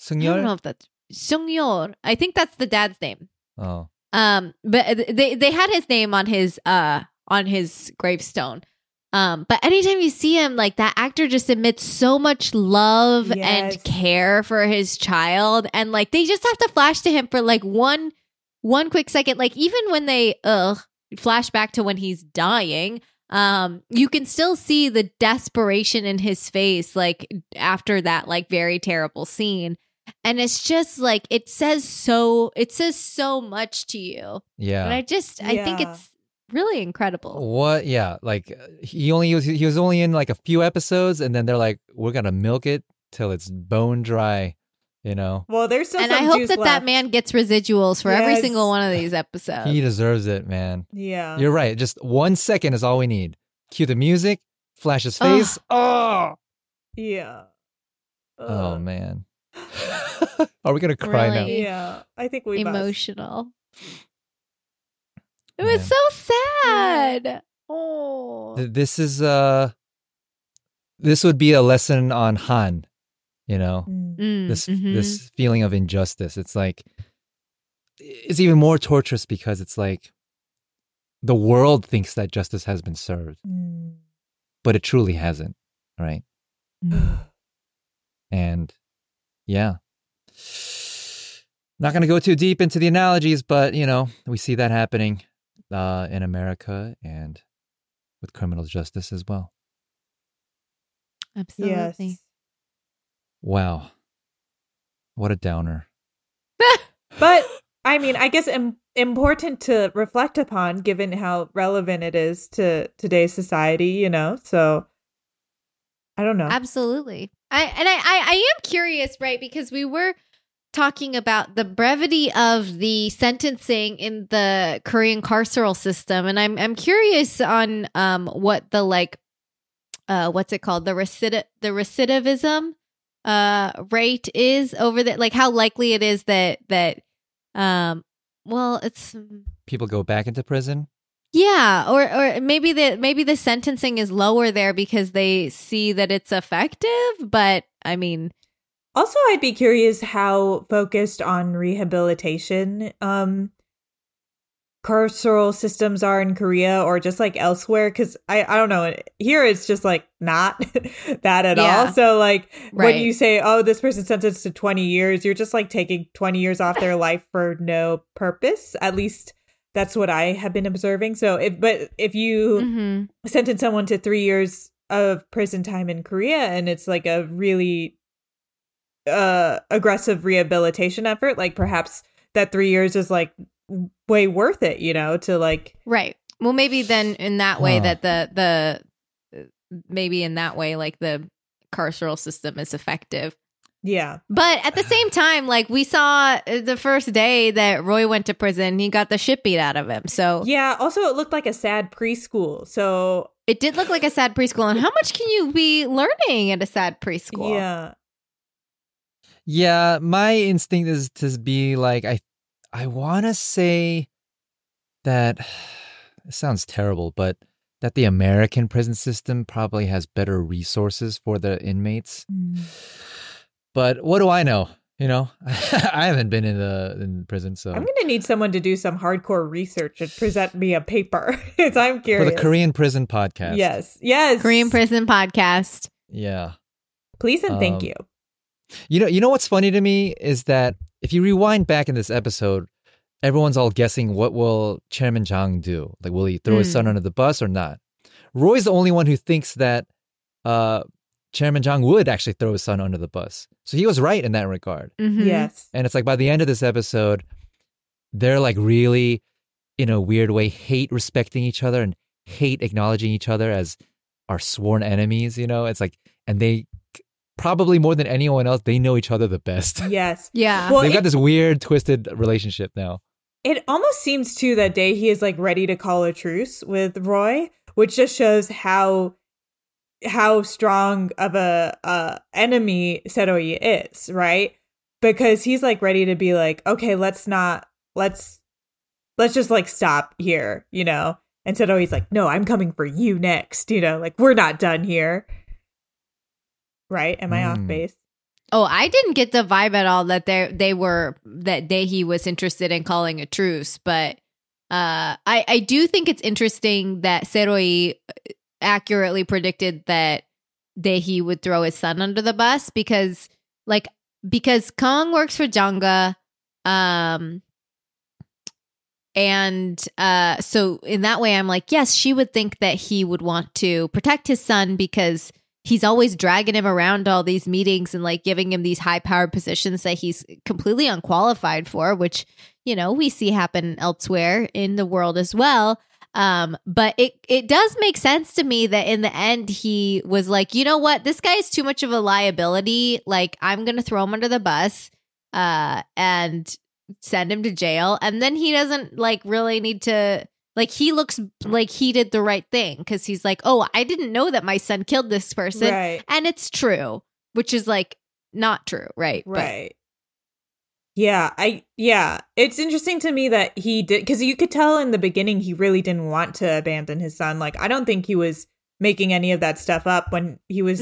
Seung-yeol? I don't know if that's Seung-yeol. I think that's the dad's name. Oh. But they had his name on his gravestone. But anytime you see him, like that actor just emits so much love and care for his child. And like, they just have to flash to him for like one quick second. Like even when they flash back to when he's dying, you can still see the desperation in his face. Like after that, like very terrible scene. And it's just like, it says so much to you. Yeah. And I think it's really incredible. What? Yeah. Like he was only in like a few episodes, and then they're like, we're gonna milk it till it's bone dry, you know. Well, there's still, and some I hope that left. That man gets residuals for every single one of these episodes. He deserves it, man. Yeah, you're right. Just 1 second is all we need. Cue the music. Flash his face. Oh. Yeah. Oh man. Are we gonna cry now? Yeah, I think we emotional. Must. It was so sad. Oh. This is this would be a lesson on Han, you know, this feeling of injustice. It's like, it's even more torturous because it's like the world thinks that justice has been served, but it truly hasn't, right? And yeah, not going to go too deep into the analogies, but you know, we see that happening in America and with criminal justice as well. Absolutely. Yes. Wow. What a downer. But, I mean, I guess important to reflect upon given how relevant it is to today's society, you know? So, I don't know. Absolutely. I am curious, right? Because we were talking about the brevity of the sentencing in the Korean carceral system. And I'm curious on what the, like, what's it called? The recidivism rate is over the, like, how likely it is that well, it's people go back into prison. Yeah, or maybe the sentencing is lower there because they see that it's effective. But I mean, also I'd be curious how focused on rehabilitation carceral systems are in Korea or just like elsewhere, because I don't know, here it's just like not that at all. So like when you say, oh, this person's sentenced to 20 years, you're just like taking 20 years off their life for no purpose. At least that's what I have been observing. So if you sentence someone to 3 years of prison time in Korea and it's like a really aggressive rehabilitation effort, like perhaps that 3 years is like way worth it, you know, to like right. Well, maybe then in that way that the maybe in that way like the carceral system is effective. Yeah. But at the same time, like we saw the first day that Roy went to prison, he got the shit beat out of him. So yeah, also it looked like a sad preschool. So it did look like a sad preschool, and how much can you be learning at a sad preschool? Yeah. Yeah, my instinct is to be like I want to say that it sounds terrible, but that the American prison system probably has better resources for the inmates. But what do I know? You know, I haven't been in prison, so I'm going to need someone to do some hardcore research and present me a paper. Because I'm curious. For the Korean Prison Podcast. Yes. Korean Prison Podcast. Yeah. Please and thank you. You know what's funny to me is that if you rewind back in this episode, everyone's all guessing what will Chairman Jang do? Like, will he throw his son under the bus or not? Roy's the only one who thinks that Chairman Jang would actually throw his son under the bus. So he was right in that regard. Mm-hmm. Yes. And it's like by the end of this episode, they're like really, in a weird way, hate respecting each other and hate acknowledging each other as our sworn enemies, you know? It's like, and they probably more than anyone else, they know each other the best. Yes. Yeah. Well, they've got this weird, twisted relationship now. It almost seems, too, that day he is, like, ready to call a truce with Roy, which just shows how strong of a enemy Seroyi is, right? Because he's, like, ready to be like, okay, let's just, like, stop here, you know? And Seroyi's like, no, I'm coming for you next, you know? Like, we're not done here. Right? Am I off base? Oh, I didn't get the vibe at all that they were that day he was interested in calling a truce. But I do think it's interesting that Seroyi accurately predicted that Daehee would throw his son under the bus because Kong works for Jangga, and so in that way, I'm like, yes, she would think that he would want to protect his son because he's always dragging him around all these meetings and like giving him these high powered positions that he's completely unqualified for, which, you know, we see happen elsewhere in the world as well. But it does make sense to me that in the end, he was like, you know what, this guy is too much of a liability. Like, I'm going to throw him under the bus and send him to jail. And then he doesn't like really need to. Like, he looks like he did the right thing because he's like, oh, I didn't know that my son killed this person. Right. And it's true, which is like not true. Right. Right. Yeah, it's interesting to me that he did, because you could tell in the beginning he really didn't want to abandon his son. Like, I don't think he was making any of that stuff up when he was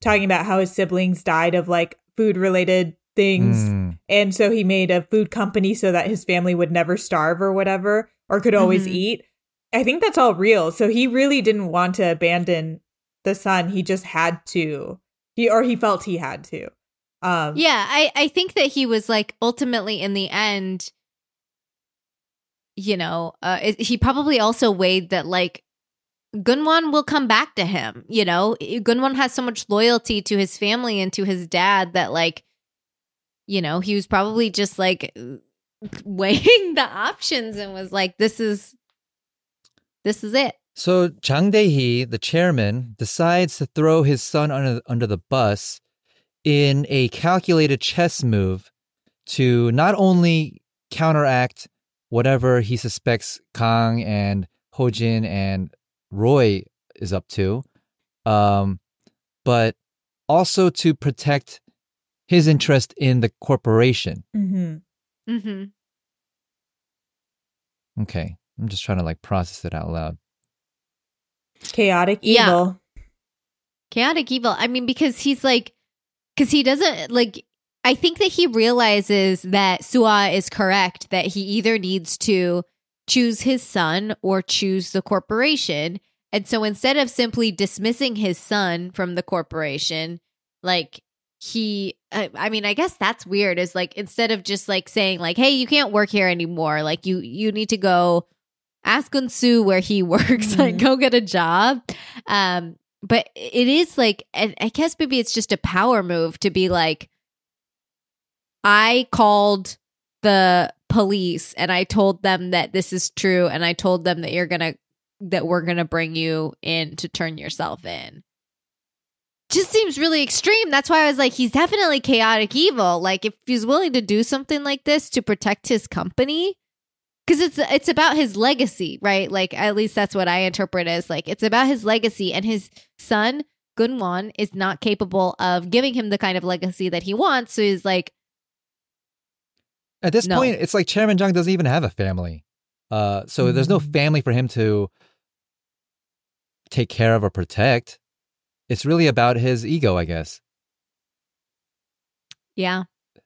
talking about how his siblings died of like food related things. And so he made a food company so that his family would never starve or whatever, or could always eat. I think that's all real. So he really didn't want to abandon the son. He just had to. He felt he had to. I think that he was like, ultimately in the end, you know, he probably also weighed that like Gunwon will come back to him. You know, Gunwon has so much loyalty to his family and to his dad that like, you know, he was probably just like weighing the options and was like, this is it. So Jang Dae-hee, the chairman, decides to throw his son under the bus in a calculated chess move to not only counteract whatever he suspects Kang and Hojin and Roy is up to, but also to protect his interest in the corporation. Okay, I'm just trying to like process it out loud. Chaotic evil. Yeah. Chaotic evil. I mean, because he's like, because he doesn't like, I think that he realizes that Suha is correct, that he either needs to choose his son or choose the corporation. And so instead of simply dismissing his son from the corporation, like he, I mean, I guess that's weird, is like, instead of just like saying like, hey, you can't work here anymore. Like you need to go ask Eunsu where he works, like go get a job. But it is like, and I guess maybe it's just a power move to be like, I called the police and I told them that this is true. And I told them that we're going to bring you in to turn yourself in. Just seems really extreme. That's why I was like, he's definitely chaotic evil. Like if he's willing to do something like this to protect his company, because it's about his legacy, right? Like, at least that's what I interpret as like, it's about his legacy, and his son, Gunwon, is not capable of giving him the kind of legacy that he wants. So he's like, at this point, it's like Chairman Jang doesn't even have a family. So there's no family for him to take care of or protect. It's really about his ego, I guess. Yeah.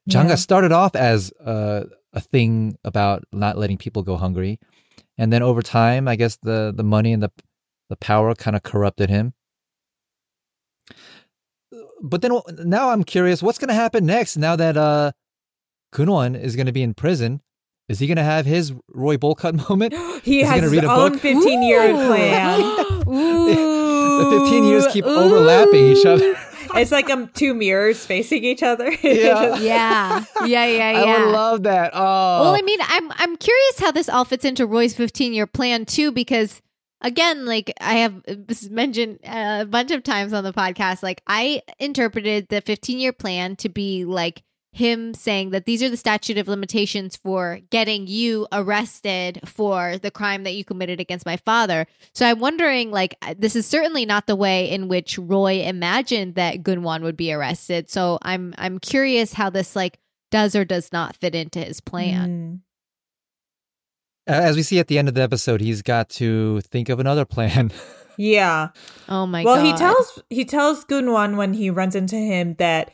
Jangga started off as a thing about not letting people go hungry. And then over time, I guess the money and the power kind of corrupted him. But then now I'm curious, what's going to happen next now that Gunwon is going to be in prison? Is he going to have his Roy Bolcott moment? He is has he his own 15-year plan. The 15 years keep overlapping each other. It's like two mirrors facing each other. Yeah. I would love that. Oh. Well, I mean, I'm curious how this all fits into Roy's 15-year plan too, because again, like I have mentioned a bunch of times on the podcast, like I interpreted the 15-year plan to be like him saying that these are the statute of limitations for getting you arrested for the crime that you committed against my father. So I'm wondering, like, this is certainly not the way in which Roy imagined that Gunwon would be arrested. So I'm curious how this like does or does not fit into his plan. As we see at the end of the episode, he's got to think of another plan. Yeah. Oh my God. Well, he tells Gunwon when he runs into him that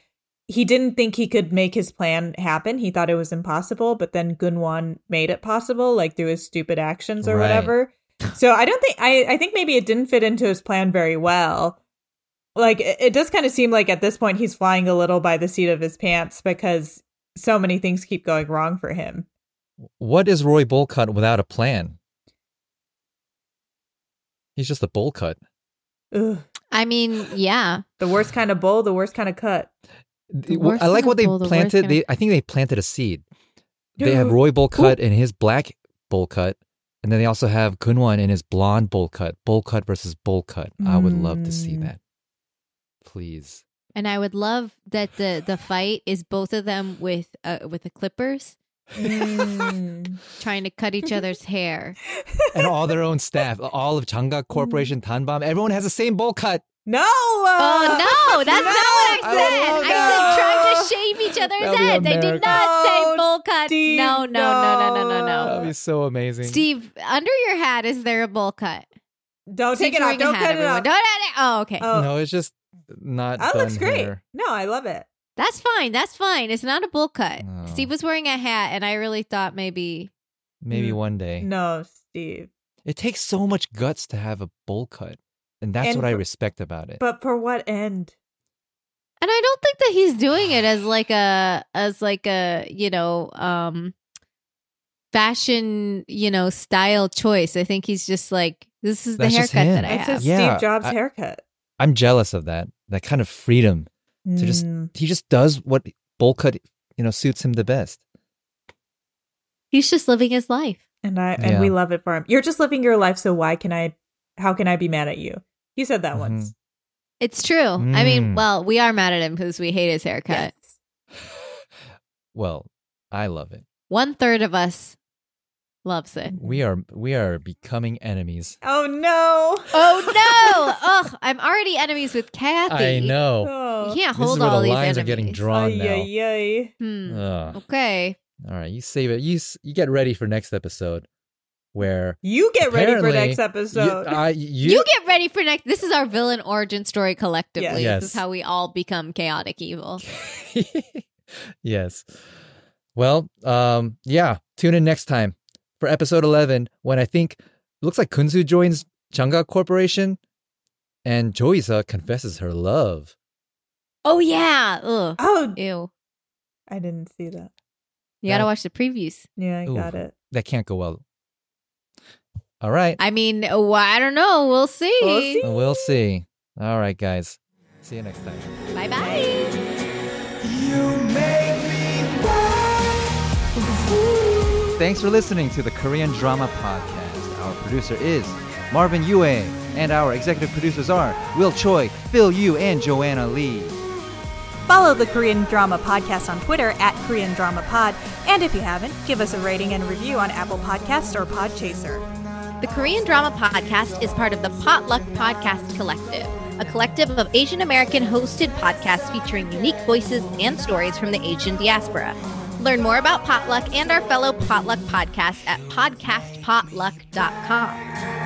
he didn't think he could make his plan happen. He thought it was impossible, but then Gunwon made it possible, like through his stupid actions or whatever. So I don't think, I think maybe it didn't fit into his plan very well. Like, it does kind of seem like at this point he's flying a little by the seat of his pants because so many things keep going wrong for him. What is Roy Bolcott without a plan? He's just a bowl cut. Ugh. I mean, yeah. The worst kind of bowl, the worst kind of cut. I like what they planted. I think they planted a seed. They have Roy Bolcott in his black bowl cut, and then they also have Gunwon in his blonde bowl cut. Bowl cut versus bowl cut. I would love to see that. Please. And I would love that the fight is both of them with the clippers, trying to cut each other's hair. And all their own staff, all of Jangga Corporation, Tanbam, everyone has the same bowl cut. No! Oh, no! That's not what I said! I said trying to shave each other's heads. I did not say bowl Bowl cut. Steve, no. That'd be so amazing. Steve, under your hat, is there a bowl cut? Don't take it off. Don't cut it off. Don't add it. Oh, okay. Oh. No, it's just not. That looks great. Hair. No, I love it. That's fine. That's fine. It's not a bowl cut. No. Steve was wearing a hat, and I really thought maybe one day. No, Steve. It takes so much guts to have a bowl cut, and that's what I respect about it. But for what end? And I don't think that he's doing it as like a fashion, style choice. I think he's just like, this is the haircut that I have. It's Steve Jobs haircut. I'm jealous of that kind of freedom to just, he just does what bowl cut, suits him the best. He's just living his life. And we love it for him. You're just living your life. So how can I be mad at you? He said that once. It's true. I mean, well, we are mad at him because we hate his haircut. Yes. Well, I love it. 1/3 of us loves it. We are becoming enemies. Oh no! Oh no! Ugh! I'm already enemies with Kathy. I know. Oh. You can't hold all these enemies. This is where the lines are getting drawn now. Yay! Okay. All right, you save it. You get ready for next episode. Where you get ready for next episode. You get ready for next. This is our villain origin story collectively. Yes. This is how we all become chaotic evil. Yes. Well, tune in next time for episode 11 when I think it looks like Kunzu joins Jangga Corporation and Joisa confesses her love. Oh, yeah. Ugh. Oh, ew. I didn't see that. You got to watch the previews. Yeah, got it. That can't go well. All right. I mean, I don't know. We'll see. We'll see. All right, guys. See you next time. Bye-bye. You make me bad. Thanks for listening to the Korean Drama Podcast. Our producer is Marvin Yue, and our executive producers are Will Choi, Phil Yu, and Joanna Lee. Follow the Korean Drama Podcast on Twitter @KoreanDramaPod. And if you haven't, give us a rating and review on Apple Podcasts or Podchaser. The Korean Drama Podcast is part of the Potluck Podcast Collective, a collective of Asian American-hosted podcasts featuring unique voices and stories from the Asian diaspora. Learn more about Potluck and our fellow Potluck podcasts at podcastpotluck.com.